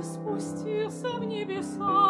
Спустился в небеса.